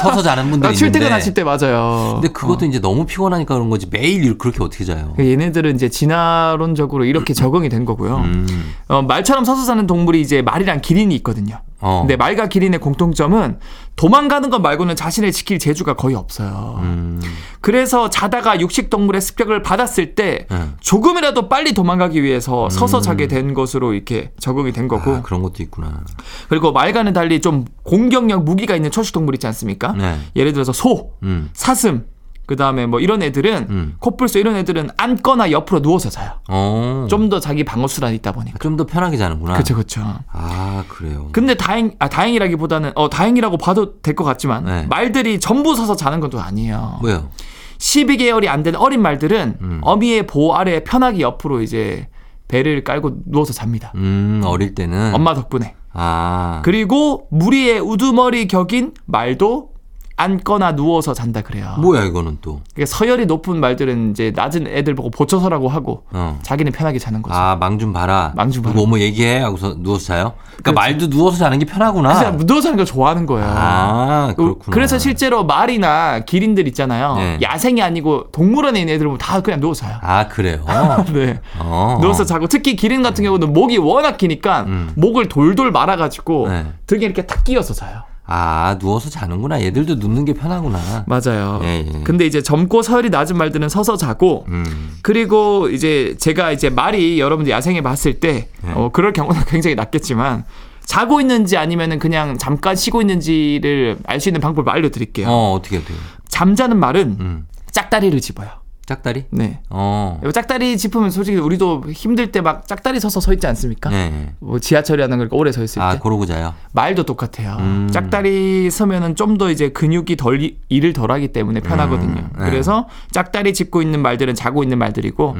서서 자는 분도 있는데. 출퇴근하실 때 맞아요. 근데 그것도 이제 너무 피곤하니까 그런 거지 매일 그렇게 어떻게 자요? 얘네들은 이제 진화론적으로 이렇게 적응이 된 거고요. 말처럼 서서 사는 동물이 이제 말이랑 기린이 있거든요. 근데 말과 기린의 공통점은 도망가는 것 말고는 자신을 지킬 재주가 거의 없어요. 그래서 자다가 육식동물의 습격을 받았을 때 조금이라도 빨리 도망가기 위해서 서서 자게 된 것으로 이렇게 적응이 된 거고. 아, 그런 것도 있구나. 그리고 말과는 달리 좀 공격력 무기가 있는 초식동물 있지 않습니까? 네. 예를 들어서 소, 사슴, 그 다음에 뭐 이런 애들은 코뿔소 이런 애들은 앉거나 옆으로 누워서 자요. 좀 더 자기 방어 수단이 있다 보니까 좀 더 편하게 자는구나. 그렇죠, 그렇죠. 아 그래요. 근데 다행이라기보다는 다행이라고 봐도 될 것 같지만 네. 말들이 전부 서서 자는 건 또 아니에요. 왜요? 12개월이 안 된 어린 말들은 어미의 보호 아래 편하게 옆으로 이제 배를 깔고 누워서 잡니다. 어릴 때는 엄마 덕분에. 아 그리고 무리의 우두머리 격인 말도 앉거나 누워서 잔다 그래요. 뭐야 이거는 또. 그러니까 서열이 높은 말들은 이제 낮은 애들 보고 보초서라고 하고 자기는 편하게 자는 거죠. 아, 망 좀 봐라. 망 좀 봐라. 뭐 얘기해 하고서 누워서 자요. 그러니까 그렇지. 말도 누워서 자는 게 편하구나. 그래서 누워서 자는 걸 좋아하는 거예요. 아, 그렇구나. 그래서 실제로 말이나 기린들 있잖아요. 네. 야생이 아니고 동물원에 있는 애들 보면 다 그냥 누워서 자요. 아, 그래요? 네. 누워서 자고 특히 기린 같은 경우는 목이 워낙 기니까 목을 돌돌 말아가지고 등에 이렇게 탁 끼어서 자요. 아 누워서 자는구나. 얘들도 눕는 게 편하구나. 맞아요. 예. 근데 이제 젊고 서열이 낮은 말들은 서서 자고 그리고 이제 제가 이제 말이 여러분들 야생에 봤을 때 그럴 경우는 굉장히 낮겠지만 자고 있는지 아니면은 그냥 잠깐 쉬고 있는지를 알 수 있는 방법을 알려드릴게요. 어떻게 해야 돼요? 잠자는 말은 짝다리를 집어요. 짝다리? 네. 짝다리 짚으면 솔직히 우리도 힘들 때 막 짝다리 서 있지 않습니까? 네. 뭐 지하철이라는 걸 오래 서 있을 때. 아, 그러고 자요? 말도 똑같아요. 짝다리 서면은 좀 더 이제 근육이 일을 덜 하기 때문에 편하거든요. 네. 그래서 짝다리 짚고 있는 말들은 자고 있는 말들이고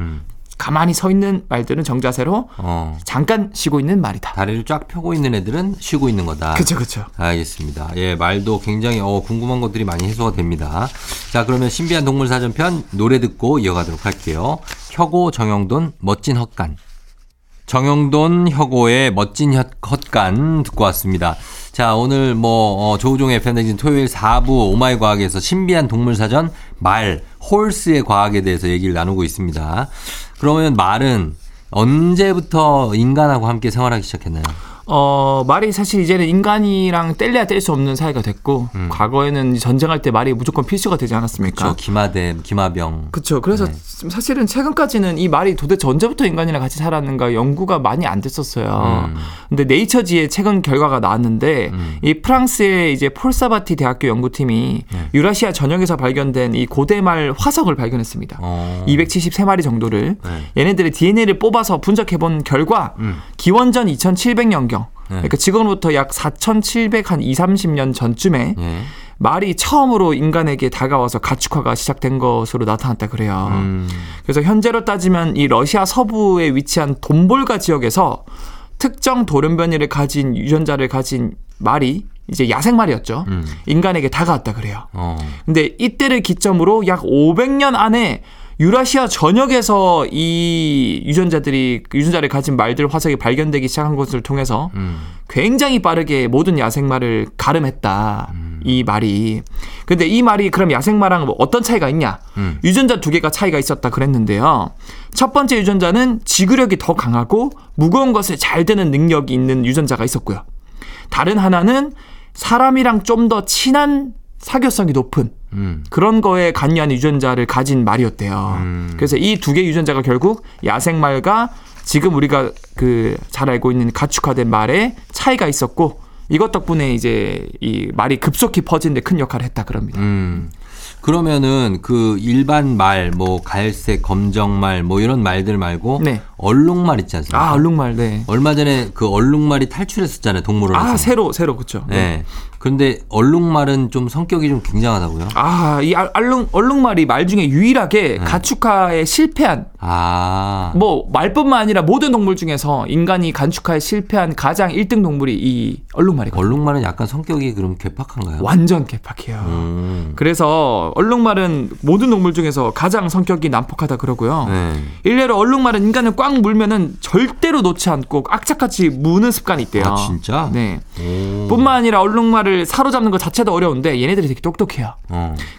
가만히 서 있는 말들은 정자세로 잠깐 쉬고 있는 말이다. 다리를 쫙 펴고 있는 애들은 쉬고 있는 거다. 그렇죠, 그렇죠. 알겠습니다. 예, 말도 굉장히 궁금한 것들이 많이 해소가 됩니다. 자, 그러면 신비한 동물 사전편 노래 듣고 이어가도록 할게요. 혁오 정영돈 멋진 헛간. 정영돈 혁오의 멋진 헛간 듣고 왔습니다. 자, 오늘 조우종의 FM 대행진 토요일 4부 오마이 과학에서 신비한 동물 사전 말, 홀스의 과학에 대해서 얘기를 나누고 있습니다. 그러면 말은 언제부터 인간하고 함께 생활하기 시작했나요? 말이 사실 이제는 인간이랑 뗄래야 뗄 수 없는 사이가 됐고 과거에는 전쟁할 때 말이 무조건 필수가 되지 않았습니까? 그렇죠. 기마대, 기마병. 그렇죠. 그래서 사실은 최근까지는 이 말이 도대체 언제부터 인간이랑 같이 살았는가 연구가 많이 안 됐었어요. 근데 네이처지에 최근 결과가 나왔는데 이 프랑스의 이제 폴사바티 대학교 연구팀이 유라시아 전역에서 발견된 이 고대말 화석을 발견했습니다. 273마리 정도를 얘네들의 DNA를 뽑아서 분석해본 결과 기원전 2700년경 그러니까 지금부터 약 4,730년 전쯤에 말이 처음으로 인간에게 다가와서 가축화가 시작된 것으로 나타났다 그래요. 그래서 현재로 따지면 이 러시아 서부에 위치한 돈볼가 지역에서 특정 돌연변이를 가진 유전자를 가진 말이 이제 야생말이었죠. 인간에게 다가왔다 그래요. 근데 이때를 기점으로 약 500년 안에 유라시아 전역에서 이 유전자를 가진 말들 화석이 발견되기 시작한 것을 통해서 굉장히 빠르게 모든 야생말을 가름했다. 이 말이. 근데 이 말이 그럼 야생말랑 어떤 차이가 있냐? 유전자 두 개가 차이가 있었다 그랬는데요. 첫 번째 유전자는 지구력이 더 강하고 무거운 것을 잘 드는 능력이 있는 유전자가 있었고요. 다른 하나는 사람이랑 좀 더 친한 사교성이 높은 그런 거에 관여한 유전자를 가진 말이었대요. 그래서 이 두 개의 유전자가 결국 야생말과 지금 우리가 그 잘 알고 있는 가축화된 말에 차이가 있었고 이것 덕분에 이제 이 말이 급속히 퍼진 데 큰 역할을 했다 그럽니다. 그러면은 그 일반 말, 뭐 갈색, 검정 말, 뭐 이런 말들 말고 네. 얼룩말 있지 않습니까? 아, 얼룩말, 네. 얼마 전에 그 얼룩말이 탈출했었잖아요, 동물원에서. 아, 새로, 그렇죠. 네. 네. 그런데 얼룩말은 좀 성격이 좀 굉장하다고요? 아, 이 얼룩말이 말 중에 유일하게 네. 가축화에 실패한. 아. 뭐 말뿐만 아니라 모든 동물 중에서 인간이 가축화에 실패한 가장 1등 동물이 이 얼룩말이거든요. 얼룩말은 약간 성격이 그럼 괴팍한가요? 완전 괴팍해요. 그래서 얼룩말은 모든 동물 중에서 가장 성격이 난폭하다 그러고요. 네. 일례로 얼룩말은 인간을 꽉 물면은 절대로 놓지 않고 악착같이 무는 습관이 있대요. 아, 진짜? 네. 오. 뿐만 아니라 얼룩말을 사로잡는 것 자체도 어려운데 얘네들이 되게 똑똑해요.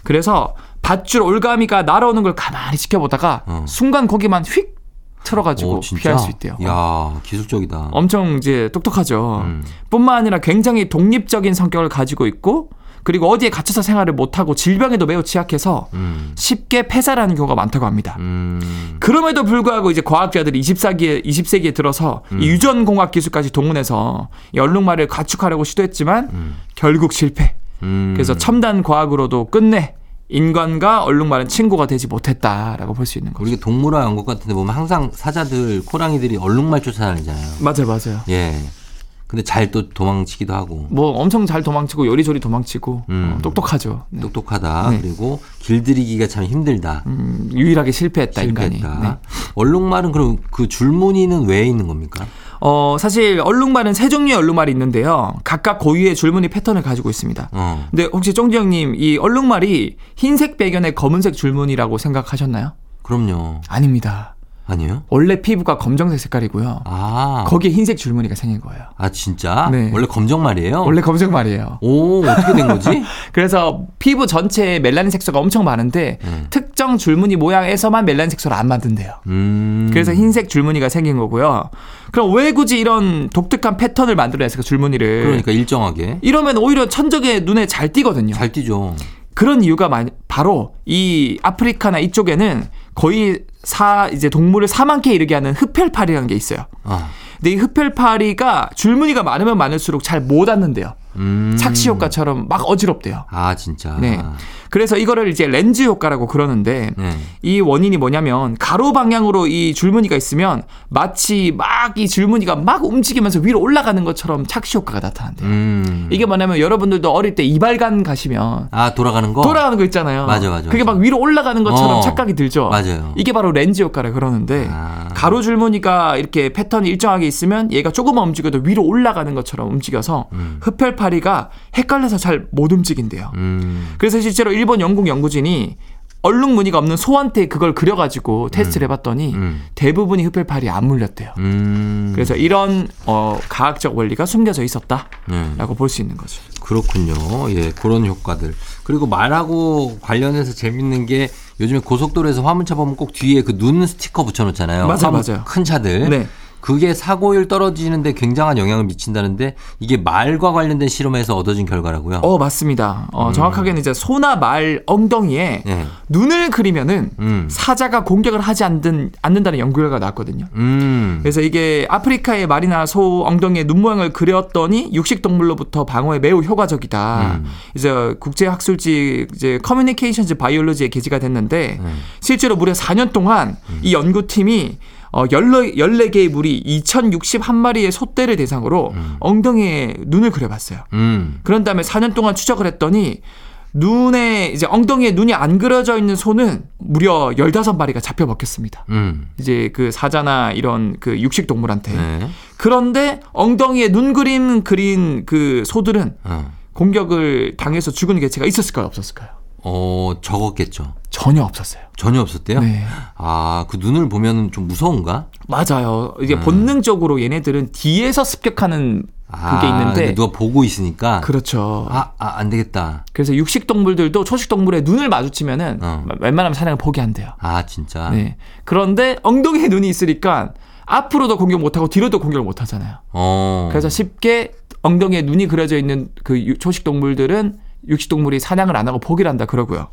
그래서 밧줄 올가미가 날아오는 걸 가만히 지켜보다가 순간 거기만 휙 틀어가지고 피할 수 있대요. 이야, 기술적이다. 엄청 이제 똑똑하죠. 뿐만 아니라 굉장히 독립적인 성격을 가지고 있고 그리고 어디에 갇혀서 생활을 못하고 질병에도 매우 취약해서 쉽게 폐사를 하는 경우가 많다고 합니다. 그럼에도 불구하고 이제 과학자들이 20세기에 들어서 이 유전공학 기술까지 동원해서 이 얼룩말을 가축하려고 시도했지만 결국 실패. 그래서 첨단 과학으로도 끝내 인간과 얼룩말은 친구가 되지 못했다라고 볼 수 있는 거죠. 우리가 동물원 온 것 같은데 보면 항상 사자들, 코랑이들이 얼룩말 쫓아다니잖아요. 맞아요. 예. 근데 잘 또 도망치기도 하고. 뭐 엄청 잘 도망치고 요리조리 도망치고 똑똑하죠. 네. 똑똑하다. 네. 그리고 길들이기가 참 힘들다. 유일하게 실패했다. 인간이. 네. 얼룩말은 그럼 그 줄무늬는 왜 있는 겁니까? 사실 얼룩말은 세 종류의 얼룩말이 있는데요. 각각 고유의 줄무늬 패턴을 가지고 있습니다. 근데 혹시 쫑지 형님 이 얼룩말이 흰색 배경에 검은색 줄무늬라고 생각하셨나요? 그럼요. 아닙니다. 아니요. 원래 피부가 검정색 색깔이고요. 아. 거기에 흰색 줄무늬가 생긴 거예요. 아, 진짜? 네. 원래 검정말이에요. 오, 어떻게 된 거지? 그래서 피부 전체에 멜라닌 색소가 엄청 많은데 특정 줄무늬 모양에서만 멜라닌 색소를 안 만든대요. 그래서 흰색 줄무늬가 생긴 거고요. 그럼 왜 굳이 이런 독특한 패턴을 만들어냈을까, 줄무늬를. 그러니까 일정하게. 이러면 오히려 천적의 눈에 잘 띄거든요. 잘 띄죠. 그런 이유가 바로 이 아프리카나 이쪽에는 거의 이제 동물을 사망케 이르게 하는 흡혈파리라는 게 있어요. 아. 근데 이 흡혈파리가 줄무늬가 많으면 많을수록 잘 못 앉는데요. 착시 효과처럼 막 어지럽대요. 아, 진짜. 네. 그래서 이거를 이제 렌즈 효과라고 그러는데 이 원인이 뭐냐면 가로 방향으로 이 줄무늬가 있으면 마치 막 이 줄무늬가 막 움직이면서 위로 올라가는 것처럼 착시 효과가 나타난대요. 이게 뭐냐면 여러분들도 어릴 때 이발관 가시면 아, 돌아가는 거 있잖아요. 맞아. 그게 막 위로 올라가는 것처럼 착각이 들죠. 맞아요. 이게 바로 렌즈 효과라 그러는데 가로 줄무늬가 이렇게 패턴이 일정하게 있으면 얘가 조금만 움직여도 위로 올라가는 것처럼 움직여서 흡혈파리가 헷갈려서 잘 못 움직인대요. 그래서 실제로 일본 영국 연구진이 얼룩 무늬가 없는 소한테 그걸 그려가지고 테스트를 해봤더니 대부분이 흡혈파리에 안 물렸대요. 그래서 이런 과학적 원리가 숨겨져 있었다라고 볼 수 있는 거죠. 그렇군요. 예, 그런 효과들. 그리고 말하고 관련해서 재밌는 게 요즘에 고속도로에서 화물차 보면 꼭 뒤에 그 눈 스티커 붙여놓잖아요. 맞아요. 큰 차들. 네. 그게 사고율 떨어지는데 굉장한 영향을 미친다는데 이게 말과 관련된 실험에서 얻어진 결과라고요? 맞습니다. 정확하게는 이제 소나 말 엉덩이에 눈을 그리면은 사자가 공격을 하지 않는다는 연구 결과가 나왔거든요. 그래서 이게 아프리카의 말이나 소 엉덩이에 눈 모양을 그렸더니 육식 동물로부터 방어에 매우 효과적이다. 이제 국제학술지 이제 커뮤니케이션즈 바이올로지에 게재가 됐는데 실제로 무려 4년 동안 이 연구팀이 14개의 물이 2061마리의 소떼를 대상으로 엉덩이에 눈을 그려봤어요. 그런 다음에 4년 동안 추적을 했더니 엉덩이에 눈이 안 그려져 있는 소는 무려 15마리가 잡혀 먹혔습니다. 이제 그 사자나 이런 그 육식 동물한테. 그런데 엉덩이에 눈 그림 그린 그 소들은 공격을 당해서 죽은 개체가 있었을까요? 없었을까요? 적었겠죠. 전혀 없었어요. 전혀 없었대요? 네. 아, 그 눈을 보면 좀 무서운가? 맞아요. 이게 본능적으로 얘네들은 뒤에서 습격하는 그게 있는데 누가 보고 있으니까. 그렇죠. 안 되겠다. 그래서 육식동물들도 초식동물에 눈을 마주치면은 웬만하면 사냥을 포기한대요. 아, 진짜? 네. 그런데 엉덩이에 눈이 있으니까 앞으로도 공격 못하고 뒤로도 공격을 못하잖아요. 그래서 쉽게 엉덩이에 눈이 그려져 있는 그 초식동물들은 육식동물이 사냥을 안 하고 포기를 한다 그러고요.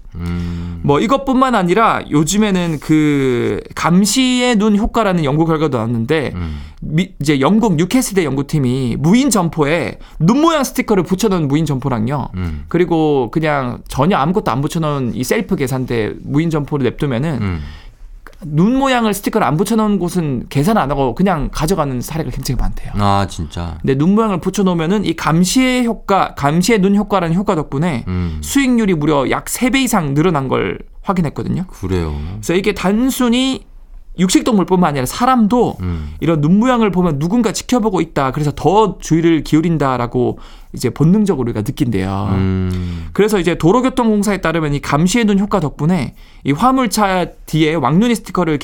뭐 이것뿐만 아니라 요즘에는 그 감시의 눈 효과라는 연구 결과도 나왔는데 이제 영국 뉴캐슬대 연구팀이 무인 점포에 눈 모양 스티커를 붙여놓은 무인 점포랑요. 그리고 그냥 전혀 아무것도 안 붙여놓은 이 셀프 계산대 무인 점포를 냅두면은 눈 모양을 스티커를 안 붙여놓은 곳은 계산 안 하고 그냥 가져가는 사례가 굉장히 많대요. 아 진짜. 근데 눈 모양을 붙여놓으면은 이 감시의 효과, 감시의 눈 효과라는 효과 덕분에 수익률이 무려 약 3배 이상 늘어난 걸 확인했거든요. 그래요. 그래서 이게 단순히 육식동물뿐만 아니라 사람도 이런 눈 모양을 보면 누군가 지켜보고 있다. 그래서 더 주의를 기울인다라고 이제 본능적으로 우리가 느낀대요. 그래서 이제 도로교통공사에 따르면 이 감시의 눈 효과 덕분에 이 화물차 뒤에 왕눈이 스티커를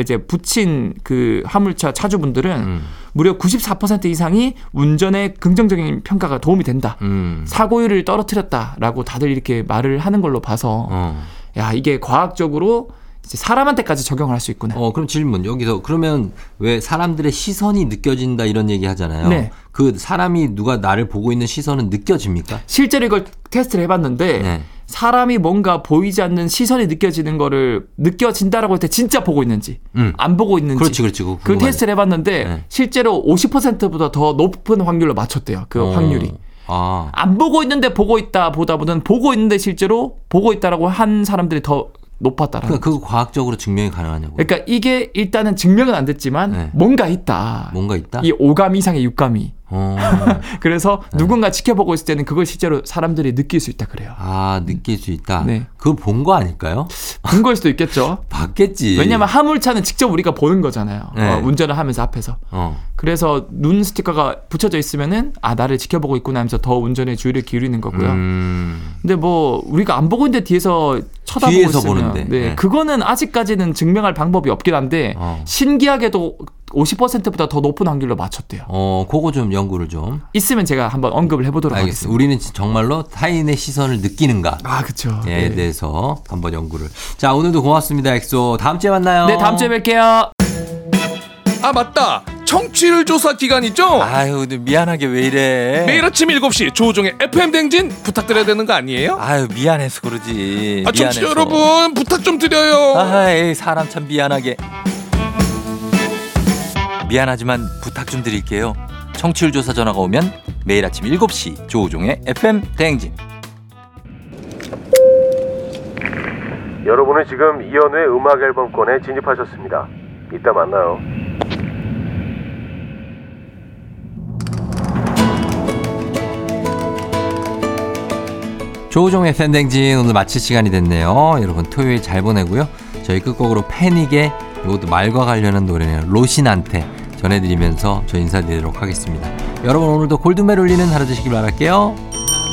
이제 붙인 그 화물차 차주분들은 무려 94% 이상이 운전에 긍정적인 평가가 도움이 된다. 사고율을 떨어뜨렸다라고 다들 이렇게 말을 하는 걸로 봐서 야, 이게 과학적으로 사람한테까지 적용을 할 수 있구나. 그럼 질문 여기서 그러면 왜 사람들의 시선이 느껴진다 이런 얘기 하잖아요. 네. 그 사람이 누가 나를 보고 있는 시선은 느껴집니까? 실제로 이걸 테스트를 해봤는데 네. 사람이 뭔가 보이지 않는 시선이 느껴지는 거를 느껴진다라고 할 때 진짜 보고 있는지 안 보고 있는지 그렇지 그 테스트를 해봤는데 네. 실제로 50%보다 더 높은 확률로 맞췄대요. 그 확률이. 아. 안 보고 있는데 보고 있다 보다보다는 보고 있는데 실제로 보고 있다라고 한 사람들이 더 높았다라는. 그러니까 그거 과학적으로 증명이 가능하냐고요. 그러니까 이게 일단은 증명은 안 됐지만 네. 뭔가 있다. 이 오감 이상의 육감이. 그래서 네. 누군가 지켜보고 있을 때는 그걸 실제로 사람들이 느낄 수 있다 그래요. 아, 느낄 수 있다. 네. 그거 본 거 아닐까요? 본 걸 수도 있겠죠. 봤겠지. 왜냐하면 화물차는 직접 우리가 보는 거잖아요. 네. 운전을 하면서 앞에서. 그래서 눈 스티커가 붙여져 있으면은 아, 나를 지켜보고 있구나 하면서 더 운전에 주의를 기울이는 거고요. 근데 뭐 우리가 안 보고 있는데 뒤에서 쳐다보고 있으면 네. 네. 그거는 아직까지는 증명할 방법이 없긴 한데 신기하게도 50%보다 더 높은 확률로 맞췄대요. 그거 좀 연구를 좀 있으면 제가 한번 언급을 해보도록 하겠습니다. 우리는 정말로 타인의 시선을 느끼는가? 아, 그렇죠. 예, 네. 대해서 한번 연구를. 자, 오늘도 고맙습니다, 엑소. 다음 주에 만나요. 네, 다음 주에 뵐게요. 아, 맞다. 청취율 조사 기간 있죠? 아유, 미안하게 왜 이래. 매일 아침 7시 조우종의 FM 대행진 부탁드려야 되는 거 아니에요? 아유, 미안해서 그러지. 아, 청취자 여러분 부탁 좀 드려요. 아이, 사람 참 미안하게. 미안하지만 부탁 좀 드릴게요. 청취율 조사 전화가 오면 매일 아침 7시 조우종의 FM 대행진. 여러분은 지금 이현우의 음악 앨범권에 진입하셨습니다. 이따 만나요. 조우종의 FM 대행진 오늘 마칠 시간이 됐네요. 여러분 토요일 잘 보내고요. 저희 끝곡으로 패닉의 이것도 말과 관련한 노래네요. 로신한테 전해드리면서 저 인사드리도록 하겠습니다. 여러분 오늘도 골든벨 울리는 하루 되시길 바랄게요.